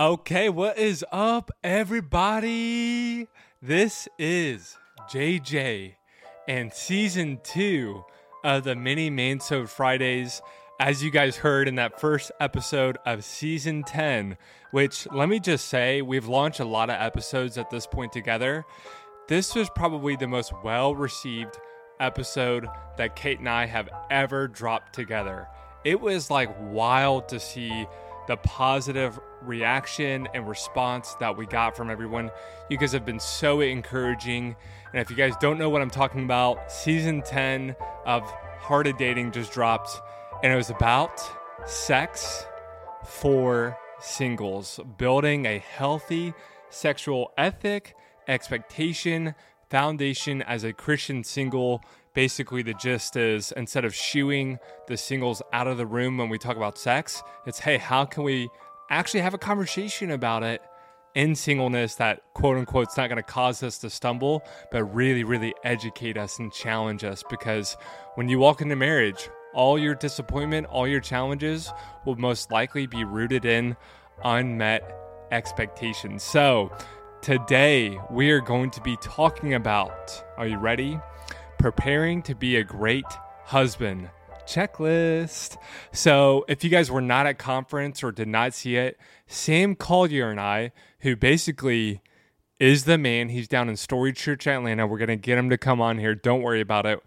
Okay, what is up, everybody? This is JJ and season 2 of the mini Mansode Fridays. As you guys heard in that first episode of season 10, which let me just say, we've launched a lot of episodes at this point together. This was probably the most well-received episode that Kate and I have ever dropped together. It was like wild to see the positive reaction and response that we got from everyone. You guys have been so encouraging. And if you guys don't know what I'm talking about, season 10 of Heart of Dating just dropped, and it was about sex for singles, building a healthy sexual ethic, expectation, foundation as a Christian single. Basically, the gist is, instead of shooing the singles out of the room when we talk about sex, it's, hey, how can we actually have a conversation about it in singleness that, quote unquote, is not going to cause us to stumble, but really, really educate us and challenge us. Because when you walk into marriage, all your disappointment, all your challenges will most likely be rooted in unmet expectations. So today we are going to be talking about, are you ready? Preparing to be a great husband checklist. So if you guys were not at conference or did not see it, Sam Collier and I, who basically is the man, he's down in Story Church Atlanta. We're going to get him to come on here. Don't worry about it.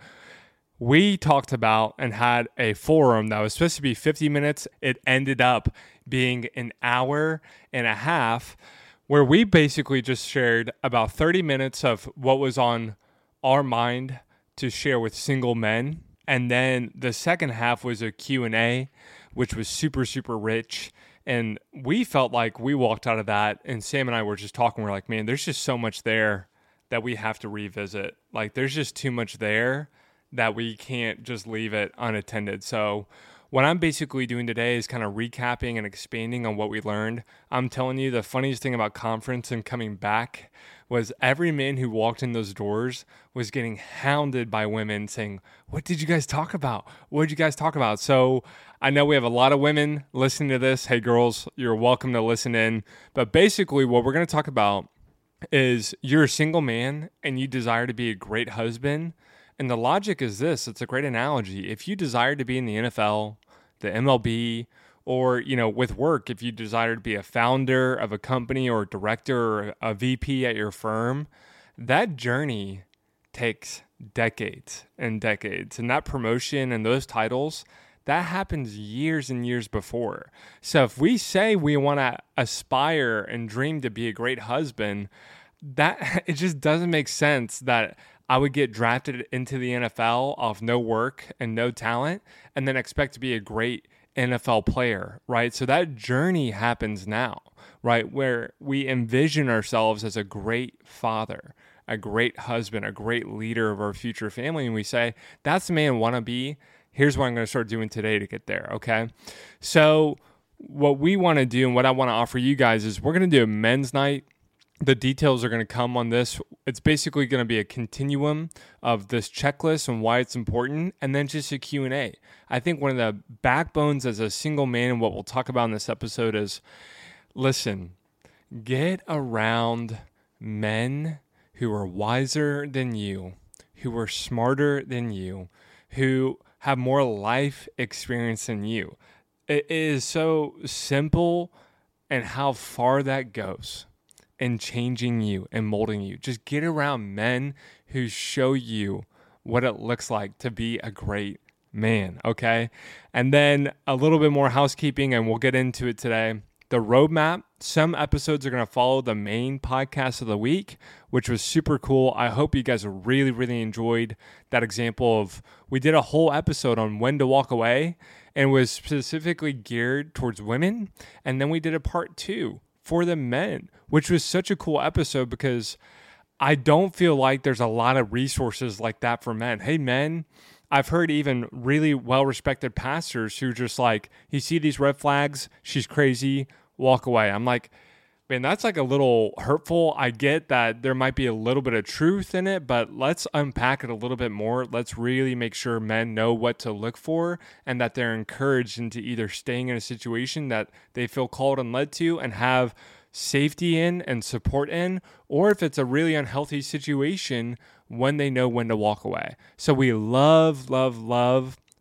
We talked about and had a forum that was supposed to be 50 minutes. It ended up being an hour and a half, where we basically just shared about 30 minutes of what was on our mind to share with single men. And then the second half was a Q&A, which was super, super rich. And we felt like we walked out of that, and Sam and I were just talking. We're like, man, there's just so much there that we have to revisit. Like, there's just too much there that we can't just leave it unattended. So what I'm basically doing today is kind of recapping and expanding on what we learned. I'm telling you, the funniest thing about conference and coming back was every man who walked in those doors was getting hounded by women saying, what did you guys talk about? What did you guys talk about? So I know we have a lot of women listening to this. Hey, girls, you're welcome to listen in. But basically what we're going to talk about is, you're a single man and you desire to be a great husband. And the logic is this. It's a great analogy. If you desire to be in the NFL, the MLB, or, you know, with work, if you desire to be a founder of a company or a director or a VP at your firm, that journey takes decades and decades. And that promotion and those titles, that happens years and years before. So if we say we want to aspire and dream to be a great husband, that it just doesn't make sense that I would get drafted into the NFL off no work and no talent, and then expect to be a great NFL player, right? So that journey happens now, right? Where we envision ourselves as a great father, a great husband, a great leader of our future family. And we say, that's the man I want to be. Here's what I'm going to start doing today to get there, okay? So what we want to do and what I want to offer you guys is, we're going to do a men's night. The details are going to come on this. It's basically going to be a continuum of this checklist and why it's important, and then just a Q&A. I think one of the backbones as a single man and what we'll talk about in this episode is, listen, get around men who are wiser than you, who are smarter than you, who have more life experience than you. It is so simple, and how far that goes and changing you and molding you. Just get around men who show you what it looks like to be a great man, okay? And then a little bit more housekeeping, and we'll get into it today. The roadmap. Some episodes are going to follow the main podcast of the week, which was super cool. I hope you guys really, really enjoyed that example of, we did a whole episode on when to walk away, and was specifically geared towards women. And then we did a part 2 for the men, which was such a cool episode, because I don't feel like there's a lot of resources like that for men. Hey, men, I've heard even really well-respected pastors who are just like, you see these red flags, she's crazy, walk away. I'm like, man, that's like a little hurtful. I get that there might be a little bit of truth in it, but let's unpack it a little bit more. Let's really make sure men know what to look for and that they're encouraged into either staying in a situation that they feel called and led to and have safety in and support in, or if it's a really unhealthy situation, when they know when to walk away. So we love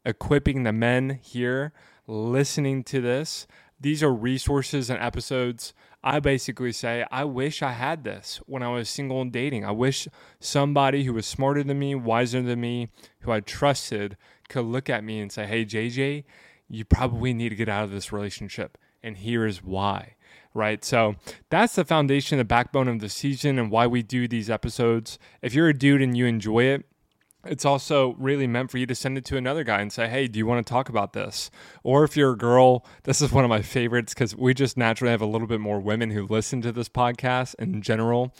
equipping the men here listening to this. These are resources and episodes. I basically say, I wish I had this when I was single and dating. I wish somebody who was smarter than me, wiser than me, who I trusted could look at me and say, hey, JJ, you probably need to get out of this relationship. And here is why. Right? So that's the foundation, the backbone of the season and why we do these episodes. If you're a dude and you enjoy it, it's also really meant for you to send it to another guy and say, hey, do you want to talk about this? Or if you're a girl, this is one of my favorites because we just naturally have a little bit more women who listen to this podcast in general.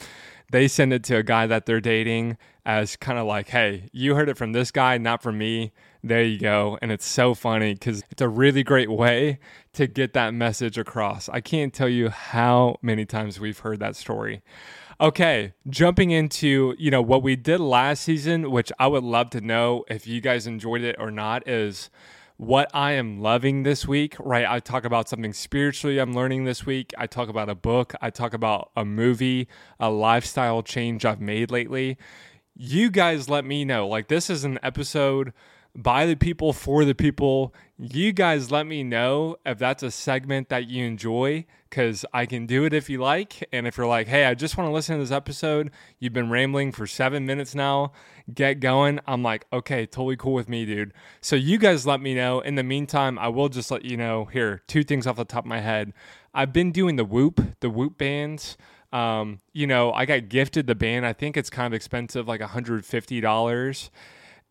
They send it to a guy that they're dating as kind of like, hey, you heard it from this guy, not from me. There you go. And it's so funny because it's a really great way to get that message across. I can't tell you how many times we've heard that story. Okay, jumping into, what we did last season, which I would love to know if you guys enjoyed it or not, is what I am loving this week, right? I talk about something spiritually I'm learning this week. I talk about a book. I talk about a movie, a lifestyle change I've made lately. You guys let me know. Like, this is an episode by the people, for the people. You guys let me know if that's a segment that you enjoy, because I can do it if you like. And if you're like, hey, I just want to listen to this episode. You've been rambling for 7 minutes now. Get going. I'm like, okay, totally cool with me, dude. So you guys let me know. In the meantime, I will just let you know here, two things off the top of my head. I've been doing the Whoop bands. I got gifted the band. I think it's kind of expensive, like $150.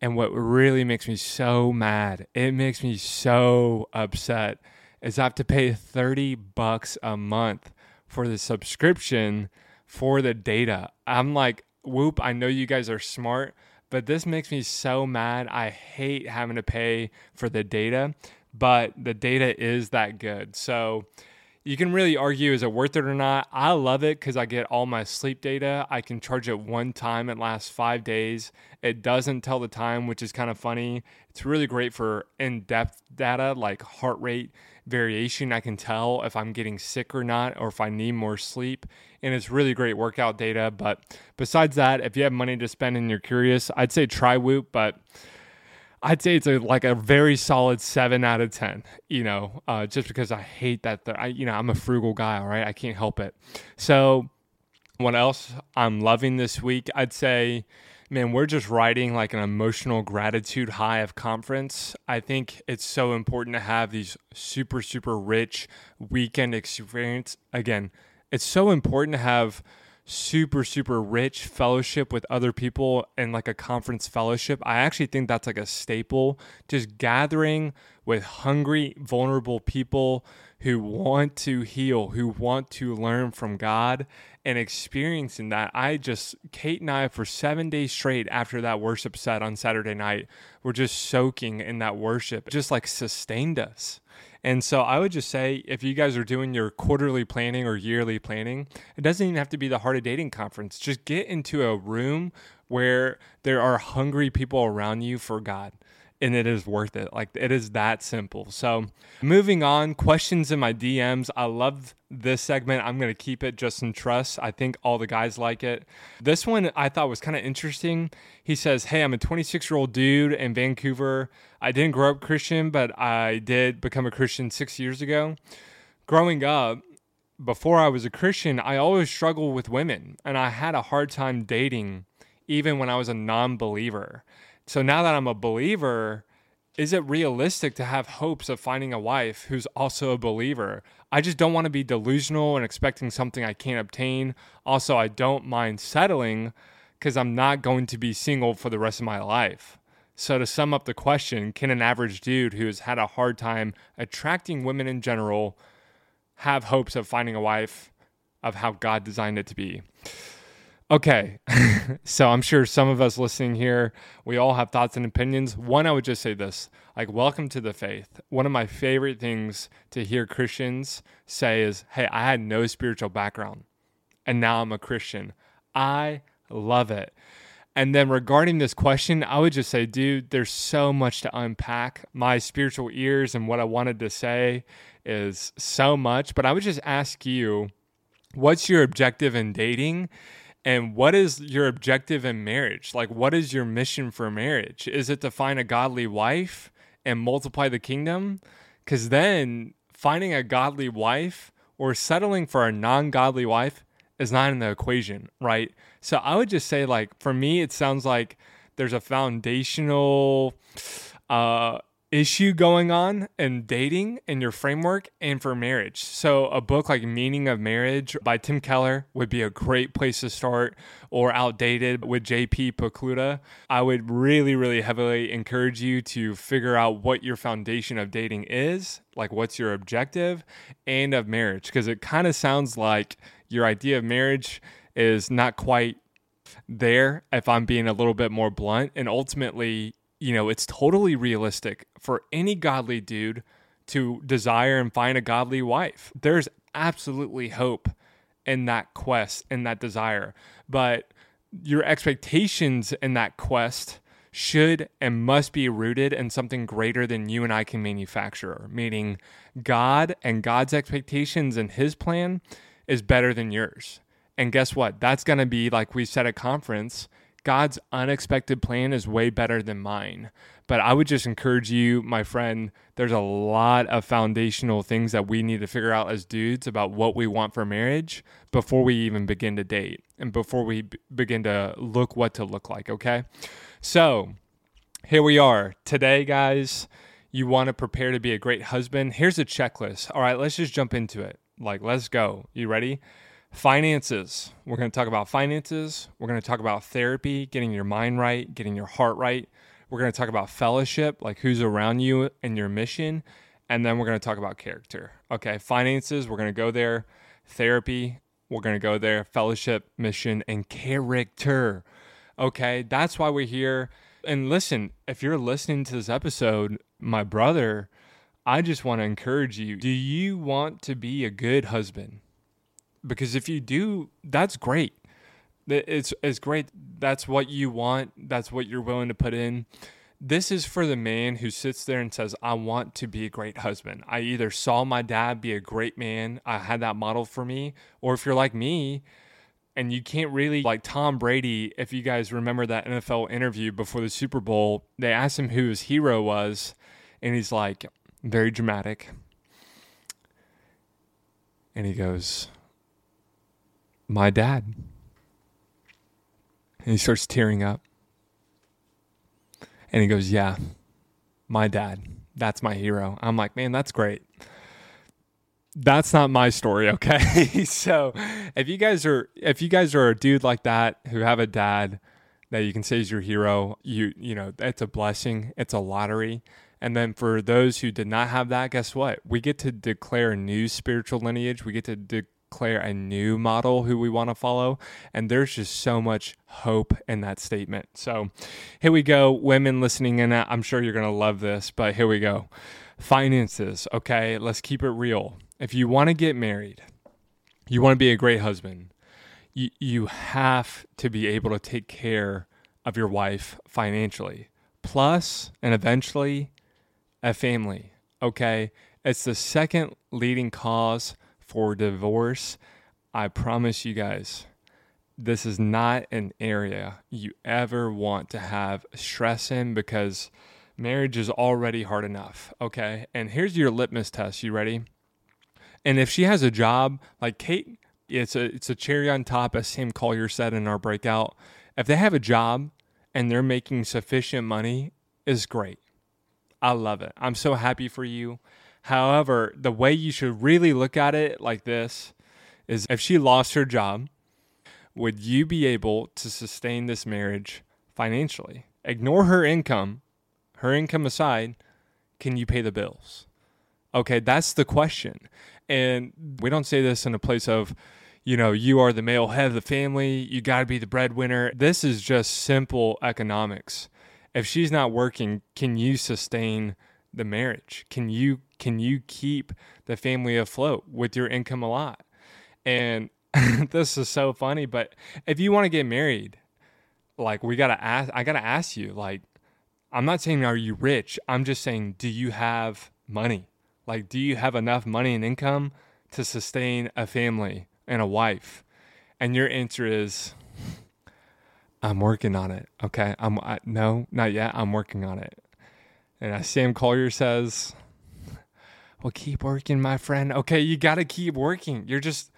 And what really makes me so mad, it makes me so upset, is I have to pay $30 a month for the subscription for the data. I'm like, Whoop, I know you guys are smart, but this makes me so mad. I hate having to pay for the data, but the data is that good. So you can really argue, is it worth it or not? I love it because I get all my sleep data. I can charge it one time. It lasts 5 days. It doesn't tell the time, which is kind of funny. It's really great for in-depth data, like heart rate variation. I can tell if I'm getting sick or not, or if I need more sleep. And it's really great workout data. But besides that, if you have money to spend and you're curious, I'd say try Whoop, but I'd say it's a very solid 7 out of 10, just because I hate that. I'm a frugal guy, all right? I can't help it. So what else I'm loving this week? I'd say, man, we're just riding like an emotional gratitude high of conference. I think it's so important to have these super, super rich weekend experience. Again, it's so important to have super, super rich fellowship with other people and like a conference fellowship. I actually think that's like a staple, just gathering with hungry, vulnerable people who want to heal, who want to learn from God and experiencing that. Kate and I, for 7 days straight after that worship set on Saturday night, were just soaking in that worship. It just like sustained us. And so I would just say, if you guys are doing your quarterly planning or yearly planning, it doesn't even have to be the Heart of Dating conference. Just get into a room where there are hungry people around you for God, and it is worth it. Like, it is that simple. So moving on, questions in my DMs. I love this segment. I'm going to keep it just in trust. I think all the guys like it. This one I thought was kind of interesting. He says, hey, I'm a 26-year-old dude in Vancouver. I didn't grow up Christian, but I did become a Christian 6 years ago. Growing up, before I was a Christian, I always struggled with women, and I had a hard time dating even when I was a non-believer. So now that I'm a believer, is it realistic to have hopes of finding a wife who's also a believer? I just don't want to be delusional and expecting something I can't obtain. Also, I don't mind settling because I'm not going to be single for the rest of my life. So to sum up the question, can an average dude who has had a hard time attracting women in general have hopes of finding a wife of how God designed it to be? Okay, so I'm sure some of us listening here, we all have thoughts and opinions. One, I would just say this, like, welcome to the faith. One of my favorite things to hear Christians say is, hey, I had no spiritual background, and now I'm a Christian. I love it. And then regarding this question, I would just say, dude, there's so much to unpack. My spiritual ears and what I wanted to say is so much, but I would just ask you, what's your objective in dating? And what is your objective in marriage? Like, what is your mission for marriage? Is it to find a godly wife and multiply the kingdom? Because then finding a godly wife or settling for a non-godly wife is not in the equation, right? So I would just say, like, for me, it sounds like there's a foundational issue going on in dating and your framework and for marriage. So a book like Meaning of Marriage by Tim Keller would be a great place to start, or Outdated with JP Pecluda. I would really, really heavily encourage you to figure out what your foundation of dating is, like what's your objective and of marriage, because it kind of sounds like your idea of marriage is not quite there, if I'm being a little bit more blunt. And ultimately, you know, it's totally realistic for any godly dude to desire and find a godly wife. There's absolutely hope in that quest and that desire. But your expectations in that quest should and must be rooted in something greater than you and I can manufacture, meaning God and God's expectations and His plan is better than yours. And guess what? That's going to be, like we said at conference, God's unexpected plan is way better than mine. But I would just encourage you, my friend, there's a lot of foundational things that we need to figure out as dudes about what we want for marriage before we even begin to date and before we begin to look what to look like, okay? So here we are. Today, guys, you want to prepare to be a great husband. Here's a checklist. All right, let's just jump into it. Like, let's go. You ready? Finances. We're going to talk about finances. We're going to talk about therapy, getting your mind right, getting your heart right. We're going to talk about fellowship, like who's around you and your mission. And then we're going to talk about character. Okay, finances, we're going to go there. Therapy, we're going to go there. Fellowship, mission, and character. Okay, that's why we're here. And listen, if you're listening to this episode, my brother, I just want to encourage you. Do you want to be a good husband? Because if you do, that's great. It's great. That's what you want. That's what you're willing to put in. This is for the man who sits there and says, I want to be a great husband. I either saw my dad be a great man. I had that model for me. Or if you're like me and you can't really, like Tom Brady, if you guys remember that NFL interview before the Super Bowl, they asked him who his hero was. And he's like, very dramatic. And he goes, my dad. And he starts tearing up. And he goes, yeah, my dad. That's my hero. I'm like, man, that's great. That's not my story, okay? So if you guys are a dude like that who have a dad that you can say is your hero, you know, it's a blessing. It's a lottery. And then for those who did not have that, guess what? We get to declare a new spiritual lineage. We get to declare a new model who we want to follow. And there's just so much hope in that statement. So here we go. Women listening in, I'm sure you're going to love this, but here we go. Finances. Okay, let's keep it real. If you want to get married, you want to be a great husband, you have to be able to take care of your wife financially, plus, and eventually, a family. Okay, it's the second leading cause for divorce. I promise you guys, this is not an area you ever want to have stress in, because marriage is already hard enough, okay? And here's your litmus test. You ready? And if she has a job, like Kate, it's a cherry on top, as Sam Collier said in our breakout. If they have a job and they're making sufficient money, it's great. I love it. I'm so happy for you. However, the way you should really look at it like this is, if she lost her job, would you be able to sustain this marriage financially? Ignore her income aside, can you pay the bills? Okay, that's the question. And we don't say this in a place of, you know, you are the male head of the family, you got to be the breadwinner. This is just simple economics. If she's not working, can you sustain the marriage? Can you keep the family afloat with your income a lot? And this is so funny, but if you want to get married, like I got to ask you, like, I'm not saying are you rich? I'm just saying, do you have money? Like, do you have enough money and income to sustain a family and a wife? And your answer is, I'm working on it. Okay. No, not yet. I'm working on it. And as Sam Collier says, well, keep working, my friend. Okay. You got to keep working. You're just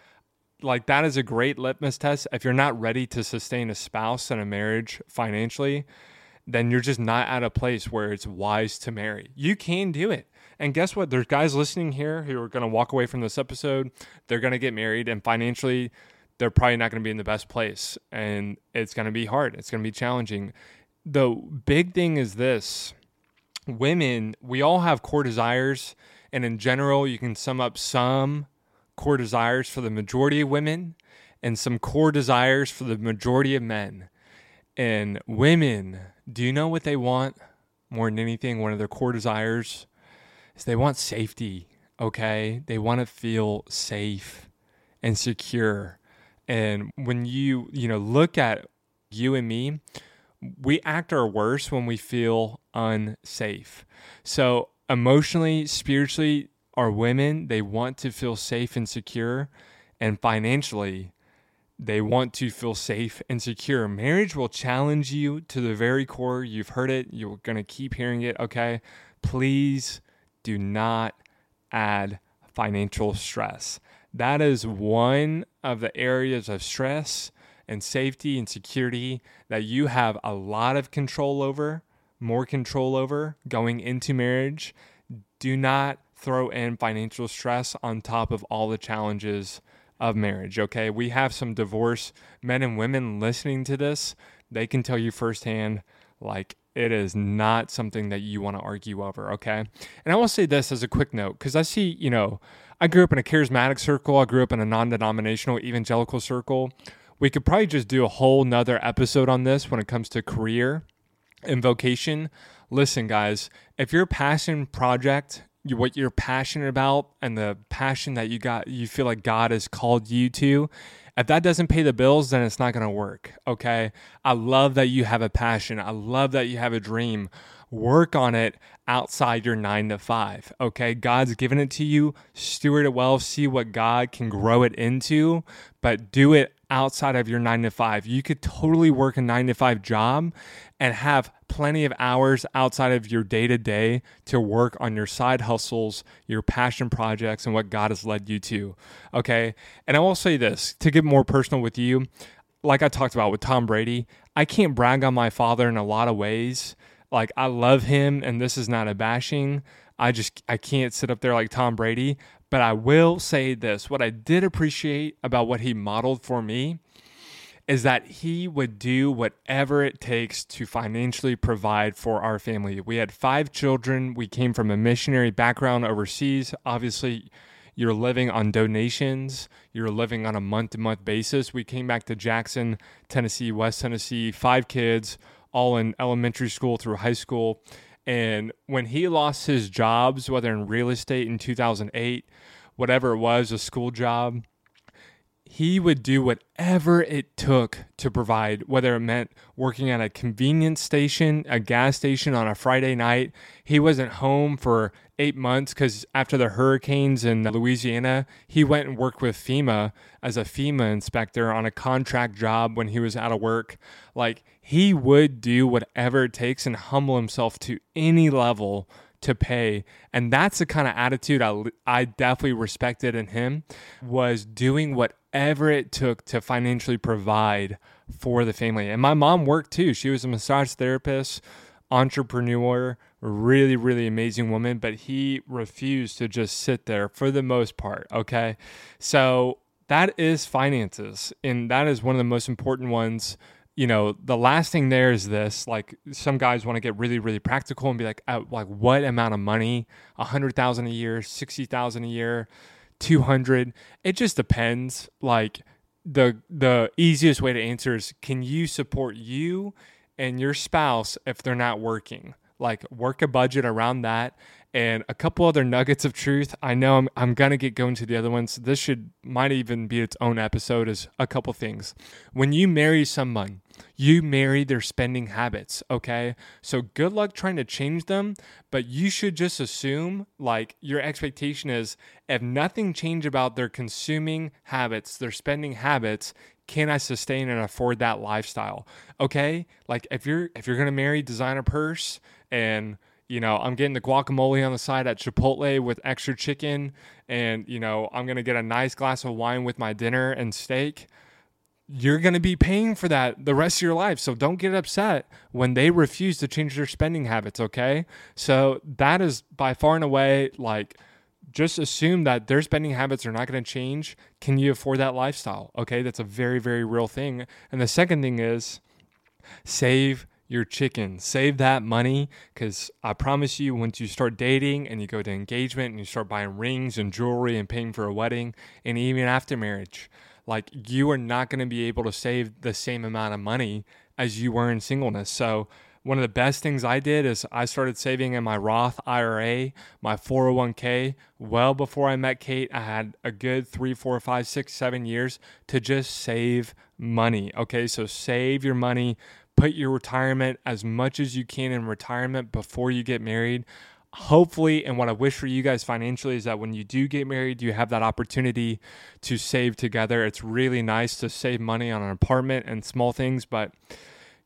like, that is a great litmus test. If you're not ready to sustain a spouse and a marriage financially, then you're just not at a place where it's wise to marry. You can do it. And guess what? There's guys listening here who are going to walk away from this episode. They're going to get married, and financially, they're probably not going to be in the best place. And it's going to be hard. It's going to be challenging. The big thing is this. Women, we all have core desires. And in general, you can sum up some core desires for the majority of women and some core desires for the majority of men. And women, do you know what they want more than anything? One of their core desires is they want safety, okay? They want to feel safe and secure. And when you look at you and me, we act our worst when we feel unsafe. So emotionally, spiritually, our women, they want to feel safe and secure. And financially, they want to feel safe and secure. Marriage will challenge you to the very core. You've heard it. You're going to keep hearing it, okay? Please do not add financial stress. That is one of the areas of stress and safety and security that you have a lot of control over, more control over going into marriage. Do not throw in financial stress on top of all the challenges of marriage, okay? We have some divorced men and women listening to this. They can tell you firsthand, like, it is not something that you want to argue over, okay? And I will say this as a quick note, because I see, I grew up in a charismatic circle. I grew up in a non-denominational evangelical circle. We could probably just do a whole nother episode on this when it comes to career and vocation. Listen, guys, if your passion project, what you're passionate about and the passion that you feel like God has called you to, if that doesn't pay the bills, then it's not going to work, okay? I love that you have a passion. I love that you have a dream. Work on it outside your 9 to 5, okay? God's given it to you. Steward it well. See what God can grow it into, but do it outside of your 9 to 5. You could totally work a 9 to 5 job and have plenty of hours outside of your day-to-day to work on your side hustles, your passion projects, and what God has led you to, okay? And I will say this, to get more personal with you, like I talked about with Tom Brady, I can't brag on my father in a lot of ways. Like, I love him, and this is not a bashing. I can't sit up there like Tom Brady, but I will say this. What I did appreciate about what he modeled for me is that he would do whatever it takes to financially provide for our family. We had 5 children. We came from a missionary background overseas. Obviously, you're living on donations. You're living on a month-to-month basis. We came back to Jackson, Tennessee, West Tennessee, 5 kids, all in elementary school through high school. And when he lost his jobs, whether in real estate in 2008, whatever it was, a school job, he would do whatever it took to provide, whether it meant working at a convenience station, a gas station on a Friday night. He wasn't home for 8 months because after the hurricanes in Louisiana, he went and worked with FEMA as a FEMA inspector on a contract job when he was out of work. Like, he would do whatever it takes and humble himself to any level to pay. And that's the kind of attitude I definitely respected in him, was doing whatever it took to financially provide for the family. And my mom worked too. She was a massage therapist, entrepreneur, really, really amazing woman, but he refused to just sit there for the most part, okay? So that is finances, and that is one of the most important ones. The last thing there is this, like, some guys want to get really, really practical and be like, what amount of money? $100,000 a year, $60,000 a year, $200,000. It just depends. Like, the easiest way to answer is, can you support you and your spouse if they're not working? Like, work a budget around that. And a couple other nuggets of truth. I know I'm going to get going to the other ones. This might even be its own episode, is a couple things. When you marry someone, you marry their spending habits, okay? So good luck trying to change them, but you should just assume, like, your expectation is, if nothing changed about their consuming habits, their spending habits, can I sustain and afford that lifestyle? Okay? Like, if you're going to marry designer purse and... you know, I'm getting the guacamole on the side at Chipotle with extra chicken, and, you know, I'm going to get a nice glass of wine with my dinner and steak. You're going to be paying for that the rest of your life. So don't get upset when they refuse to change their spending habits, okay? So that is by far and away, like, just assume that their spending habits are not going to change. Can you afford that lifestyle? Okay, that's a very, very real thing. And the second thing is, save your chicken. Save that money, because I promise you, once you start dating and you go to engagement and you start buying rings and jewelry and paying for a wedding and even after marriage, like, you are not going to be able to save the same amount of money as you were in singleness. So one of the best things I did is I started saving in my Roth IRA, my 401k. Well, before I met Kate, I had a good 3, 4, 5, 6, 7 years to just save money. Okay, so save your money. Put your retirement as much as you can in retirement before you get married. Hopefully, and what I wish for you guys financially is that when you do get married, you have that opportunity to save together. It's really nice to save money on an apartment and small things, but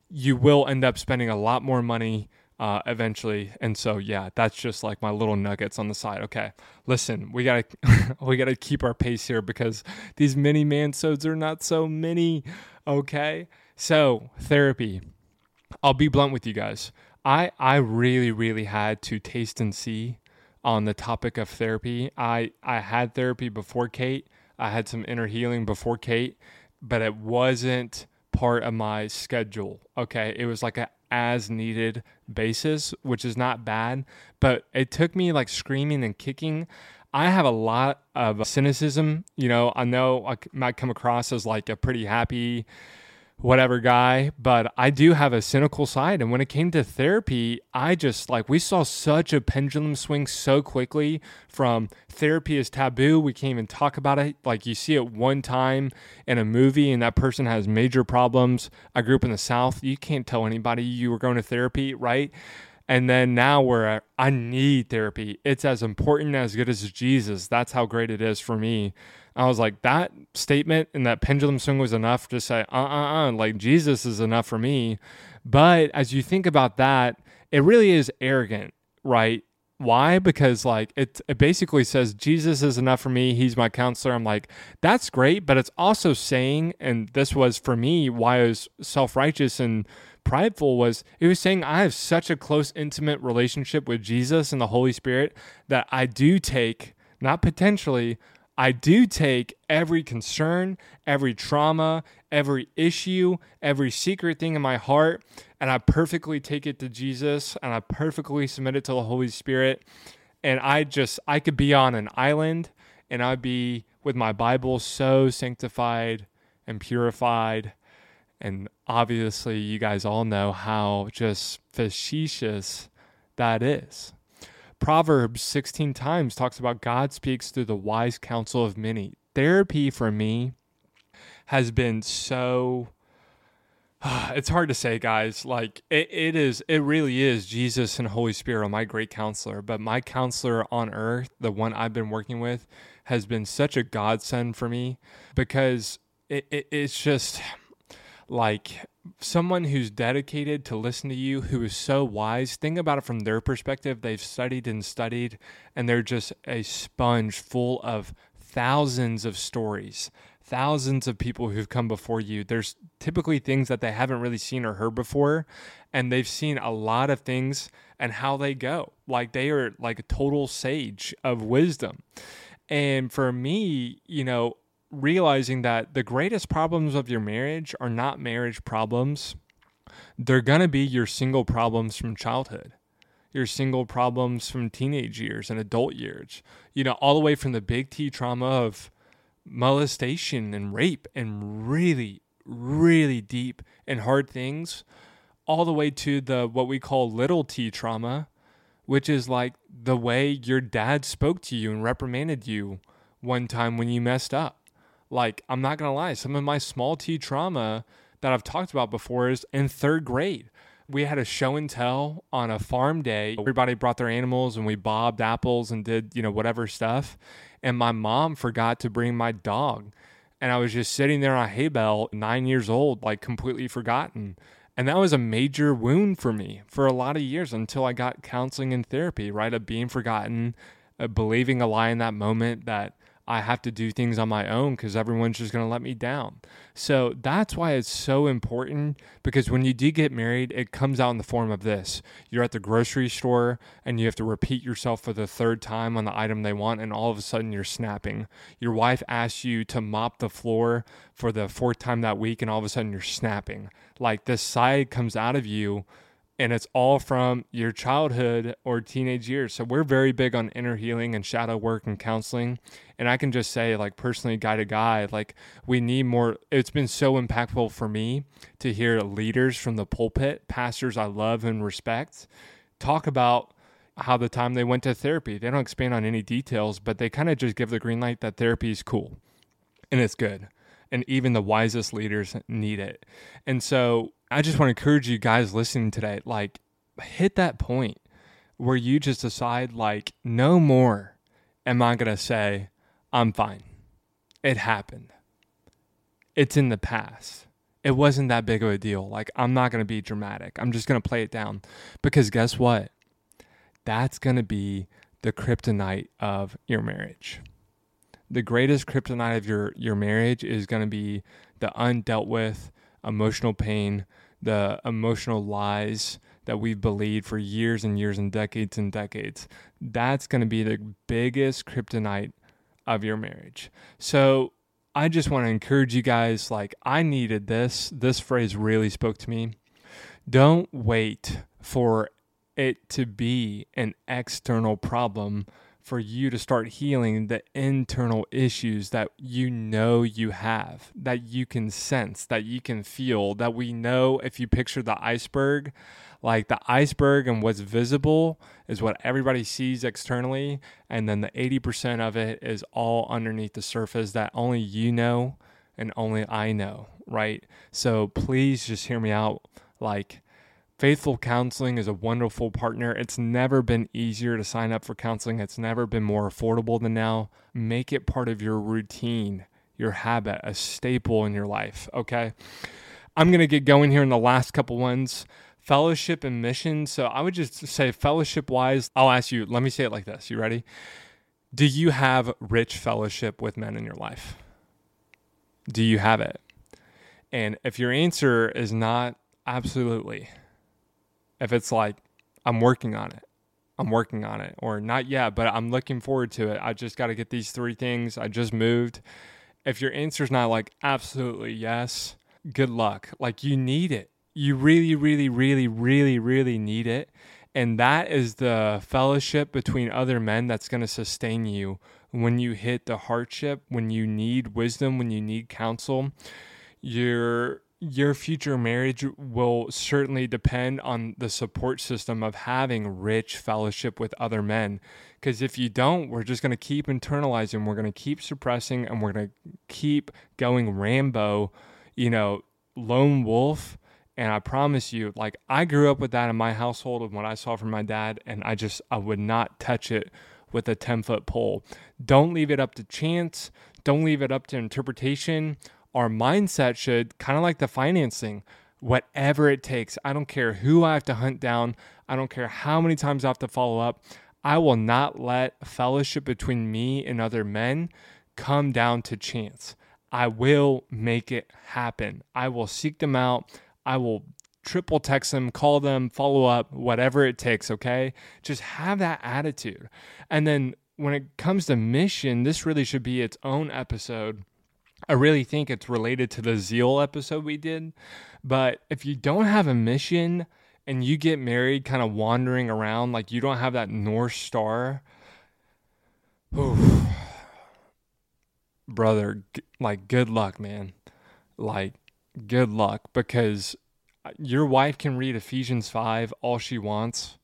you will end up spending a lot more money eventually. And so, yeah, that's just like my little nuggets on the side. Okay, listen, we gotta we gotta keep our pace here, because these mini mansodes are not so many. Okay. So, therapy. I'll be blunt with you guys. I really, really had to taste and see on the topic of therapy. I had therapy before Kate. I had some inner healing before Kate, but it wasn't part of my schedule. Okay, it was like an as-needed basis, which is not bad, but it took me like screaming and kicking. I have a lot of cynicism. You know, I know I might come across as like a pretty happy... whatever guy, but I do have a cynical side. And when it came to therapy, I just like, we saw such a pendulum swing so quickly from therapy is taboo. We can't even talk about it. Like, you see it one time in a movie and that person has major problems. I grew up in the South. You can't tell anybody you were going to therapy, right? And then now where I need therapy, it's as important, as good as Jesus. That's how great it is for me. I was like, that statement and that pendulum swing was enough to say, like, Jesus is enough for me. But as you think about that, it really is arrogant, right? Why? Because like it basically says, Jesus is enough for me. He's my counselor. I'm like, that's great. But it's also saying, and this was for me, why I was self-righteous and prideful, was it was saying I have such a close, intimate relationship with Jesus and the Holy Spirit that I do take, not potentially, I do take every concern, every trauma, every issue, every secret thing in my heart, and I perfectly take it to Jesus, and I perfectly submit it to the Holy Spirit. And I could be on an island, and I'd be with my Bible so sanctified and purified. And obviously, you guys all know how just facetious that is. Proverbs 16 times talks about God speaks through the wise counsel of many. Therapy for me has been so, it's hard to say, guys. Like it really is Jesus and Holy Spirit are my great counselor, but my counselor on earth, the one I've been working with, has been such a godsend for me, because it's just like someone who's dedicated to listen to you, who is so wise. Think about it from their perspective. They've studied and studied, and they're just a sponge full of thousands of stories, thousands of people who've come before you. There's typically things that they haven't really seen or heard before, and they've seen a lot of things and how they go. Like, they are like a total sage of wisdom. And for me, you know, realizing that the greatest problems of your marriage are not marriage problems. They're going to be your single problems from childhood, your single problems from teenage years and adult years, you know, all the way from the big T trauma of molestation and rape and really, really deep and hard things, all the way to the what we call little T trauma, which is like the way your dad spoke to you and reprimanded you one time when you messed up. Like, I'm not going to lie, some of my small T trauma that I've talked about before is in third grade. We had a show and tell on a farm day. Everybody brought their animals and we bobbed apples and did, you know, whatever stuff. And my mom forgot to bring my dog. And I was just sitting there on a hay bale, 9 years old, like completely forgotten. And that was a major wound for me for a lot of years until I got counseling and therapy, right? Of being forgotten, of believing a lie in that moment that I have to do things on my own because everyone's just going to let me down. So that's why it's so important, because when you do get married, it comes out in the form of this. You're at the grocery store and you have to repeat yourself for the third time on the item they want, and all of a sudden you're snapping. Your wife asks you to mop the floor for the fourth time that week, and all of a sudden you're snapping. Like, this side comes out of you, and it's all from your childhood or teenage years. So we're very big on inner healing and shadow work and counseling. And I can just say, like, personally, guy to guy, like, we need more. It's been so impactful for me to hear leaders from the pulpit, pastors I love and respect, talk about how the time they went to therapy. They don't expand on any details, but they kind of just give the green light that therapy is cool and it's good. And even the wisest leaders need it. And so I just want to encourage you guys listening today, like, hit that point where you just decide, like, no more am I going to say, I'm fine. It happened. It's in the past. It wasn't that big of a deal. Like, I'm not going to be dramatic. I'm just going to play it down. Because guess what? That's going to be the kryptonite of your marriage. The greatest kryptonite of your marriage is going to be the undealt with emotional pain, the emotional lies that we've believed for years and years and decades. That's going to be the biggest kryptonite of your marriage. So I just want to encourage you guys, like, I needed this. This phrase really spoke to me. Don't wait for it to be an external problem for you to start healing the internal issues that you know you have, that you can sense, that you can feel, that we know. If you picture the iceberg, like, the iceberg and what's visible is what everybody sees externally, and then the 80% of it is all underneath the surface that only you know and only I know, right? So please just hear me out. Like, Faithful Counseling is a wonderful partner. It's never been easier to sign up for counseling. It's never been more affordable than now. Make it part of your routine, your habit, a staple in your life, okay? I'm going to get going here in the last couple ones. Fellowship and mission. So I would just say fellowship-wise, I'll ask you, let me say it like this. You ready? Do you have rich fellowship with men in your life? Do you have it? And if your answer is not absolutely, if it's like, I'm working on it, or not yet, but I'm looking forward to it. I just got to get these three things. I just moved. If your answer's not like, absolutely yes, good luck. Like, you need it. You really, really, really, really, really need it. And that is the fellowship between other men that's going to sustain you when you hit the hardship, when you need wisdom, when you need counsel. Your future marriage will certainly depend on the support system of having rich fellowship with other men. Because if you don't, we're just going to keep internalizing, we're going to keep suppressing, and we're going to keep going Rambo, you know, lone wolf. And I promise you, like, I grew up with that in my household and what I saw from my dad, and I would not touch it with a 10-foot pole. Don't leave it up to chance. Don't leave it up to interpretation. Our mindset should, kind of like the financing, whatever it takes. I don't care who I have to hunt down. I don't care how many times I have to follow up. I will not let fellowship between me and other men come down to chance. I will make it happen. I will seek them out. I will triple text them, call them, follow up, whatever it takes, okay? Just have that attitude. And then when it comes to mission, this really should be its own episode. I really think it's related to the zeal episode we did, but if you don't have a mission and you get married kind of wandering around, like you don't have that North Star, brother, like, good luck, man. Like, good luck, because your wife can read Ephesians 5 all she wants,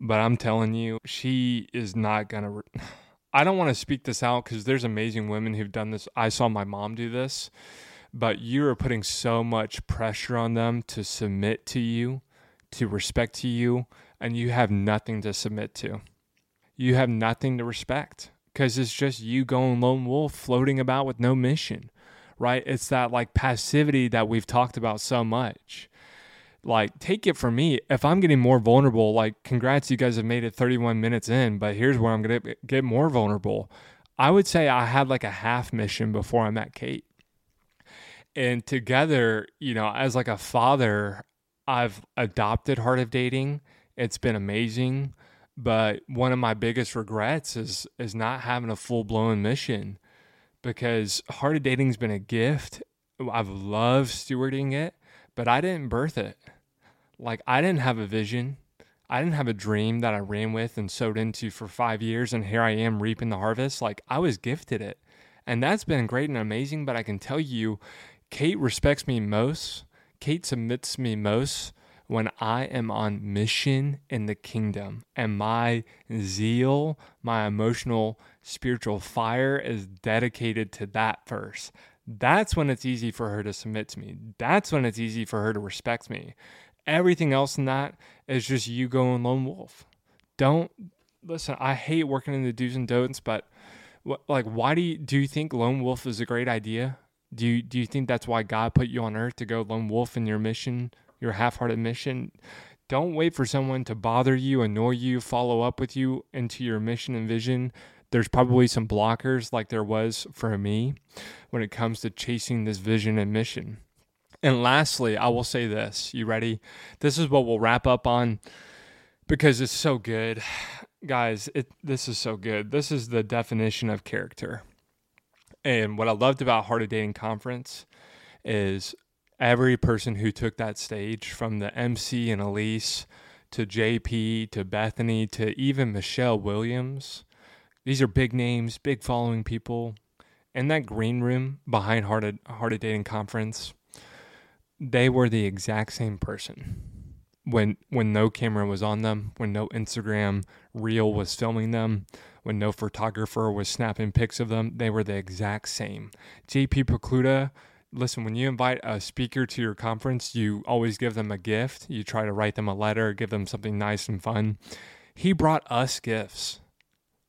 but I'm telling you, she is not going to... I don't want to speak this out because there's amazing women who've done this. I saw my mom do this, but you are putting so much pressure on them to submit to you, to respect to you, and you have nothing to submit to. You have nothing to respect because it's just you going lone wolf, floating about with no mission, right? It's that like passivity that we've talked about so much. Like, take it from me. If I'm getting more vulnerable, like, congrats, you guys have made it 31 minutes in, but here's where I'm going to get more vulnerable. I would say I had like a half mission before I met Kate. And together, you know, as like a father, I've adopted Heart of Dating. It's been amazing. But one of my biggest regrets is not having a full-blown mission, because Heart of Dating's been a gift. I've loved stewarding it, but I didn't birth it. Like, I didn't have a vision. I didn't have a dream that I ran with and sowed into for 5 years, and here I am reaping the harvest. Like, I was gifted it. And that's been great and amazing, but I can tell you, Kate respects me most. Kate submits me most when I am on mission in the kingdom. And my zeal, my emotional, spiritual fire is dedicated to that first. That's when it's easy for her to submit to me. That's when it's easy for her to respect me. Everything else in that is just you going lone wolf. Don't, listen, I hate working in the do's and don'ts, but like, why do you think lone wolf is a great idea? Do you think that's why God put you on earth, to go lone wolf in your mission, your half-hearted mission? Don't wait for someone to bother you, annoy you, follow up with you into your mission and vision. There's probably some blockers like there was for me when it comes to chasing this vision and mission. And lastly, I will say this. You ready? This is what we'll wrap up on because it's so good. Guys, this is so good. This is the definition of character. And what I loved about Heart of Dating Conference is every person who took that stage, from the MC and Elise to JP to Bethany to even Michelle Williams. These are big names, big following people. And that green room behind Heart of Dating Conference, they were the exact same person. When no camera was on them, when no Instagram reel was filming them, when no photographer was snapping pics of them, they were the exact same. JP Pecluda, listen, when you invite a speaker to your conference, you always give them a gift. You try to write them a letter, give them something nice and fun. He brought us gifts,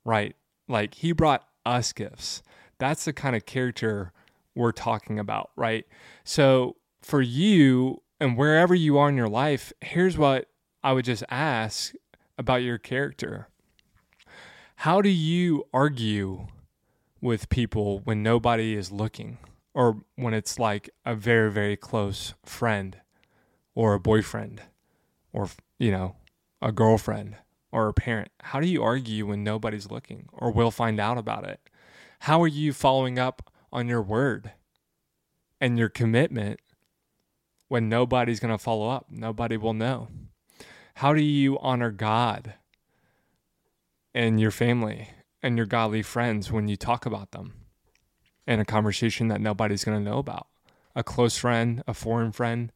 right? Like, he brought us gifts. That's the kind of character we're talking about, right? So for you and wherever you are in your life, here's what I would just ask about your character. How do you argue with people when nobody is looking, or when it's like a very, very close friend or a boyfriend or, you know, a girlfriend or a parent? How do you argue when nobody's looking or will find out about it? How are you following up on your word and your commitment when nobody's going to follow up? Nobody will know. How do you honor God and your family and your godly friends when you talk about them in a conversation that nobody's going to know about? A close friend, a foreign friend,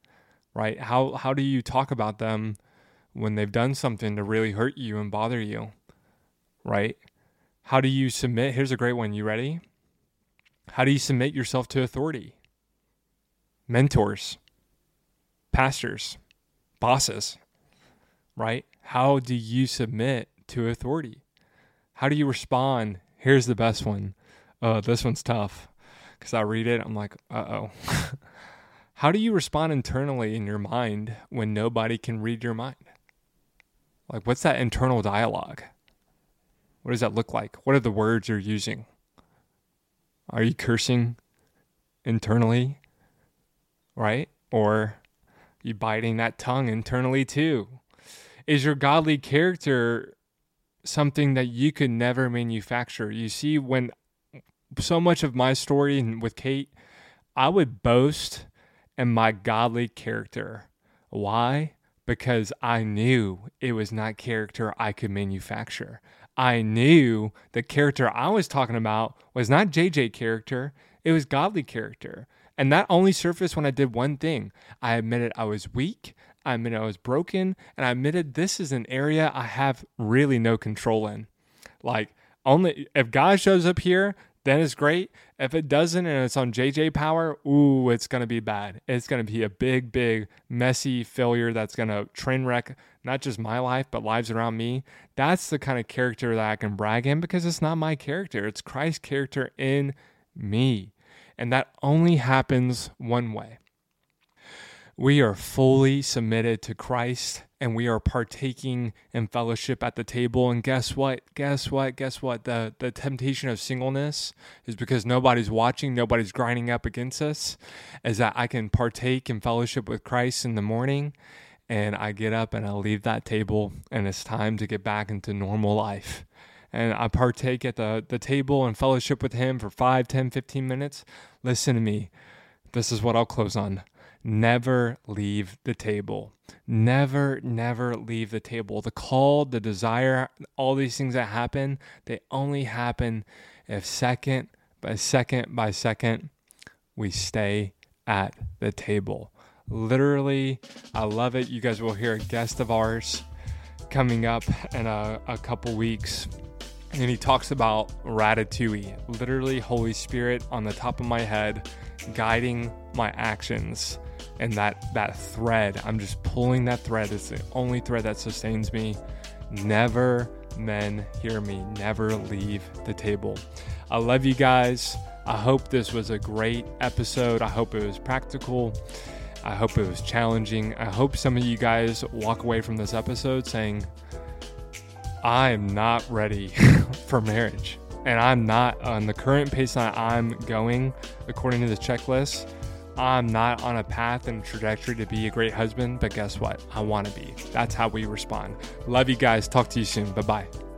right? How do you talk about them when they've done something to really hurt you and bother you, right? How do you submit? Here's a great one. You ready? How do you submit yourself to authority? Mentors, pastors, bosses, right? How do you submit to authority? How do you respond? Here's the best one. This one's tough because I read it. I'm like, uh-oh. How do you respond internally in your mind when nobody can read your mind? Like, what's that internal dialogue? What does that look like? What are the words you're using? Are you cursing internally, right? Or you biting that tongue internally too? Is your godly character something that you could never manufacture? You see, when so much of my story with Kate, I would boast in my godly character. Why? Because I knew it was not character I could manufacture. I knew the character I was talking about was not JJ character, it was godly character. And that only surfaced when I did one thing. I admitted I was weak, I admitted I was broken, and I admitted this is an area I have really no control in. Like, only if God shows up here, then it's great. If it doesn't and it's on JJ power, ooh, it's going to be bad. It's going to be a big, big, messy failure that's going to train wreck not just my life, but lives around me. That's the kind of character that I can brag in because it's not my character. It's Christ's character in me. And that only happens one way. We are fully submitted to Christ and we are partaking in fellowship at the table. And guess what? The temptation of singleness is because nobody's watching, nobody's grinding up against us, is that I can partake in fellowship with Christ in the morning and I get up and I leave that table and it's time to get back into normal life. And I partake at the table and fellowship with him for 5, 10, 15 minutes. Listen to me. This is what I'll close on. Never leave the table. Never leave the table. The call, the desire, all these things that happen, they only happen if second by second, we stay at the table. Literally, I love it. You guys will hear a guest of ours coming up in a couple weeks. And he talks about Ratatouille, literally Holy Spirit on the top of my head, guiding my actions. And that thread, I'm just pulling that thread. It's the only thread that sustains me. Never leave the table. I love you guys. I hope this was a great episode. I hope it was practical. I hope it was challenging. I hope some of you guys walk away from this episode saying, I am not ready for marriage, and I'm not on the current pace that I'm going according to the checklist. I'm not on a path and trajectory to be a great husband, but guess what? I want to be. That's how we respond. Love you guys. Talk to you soon. Bye-bye.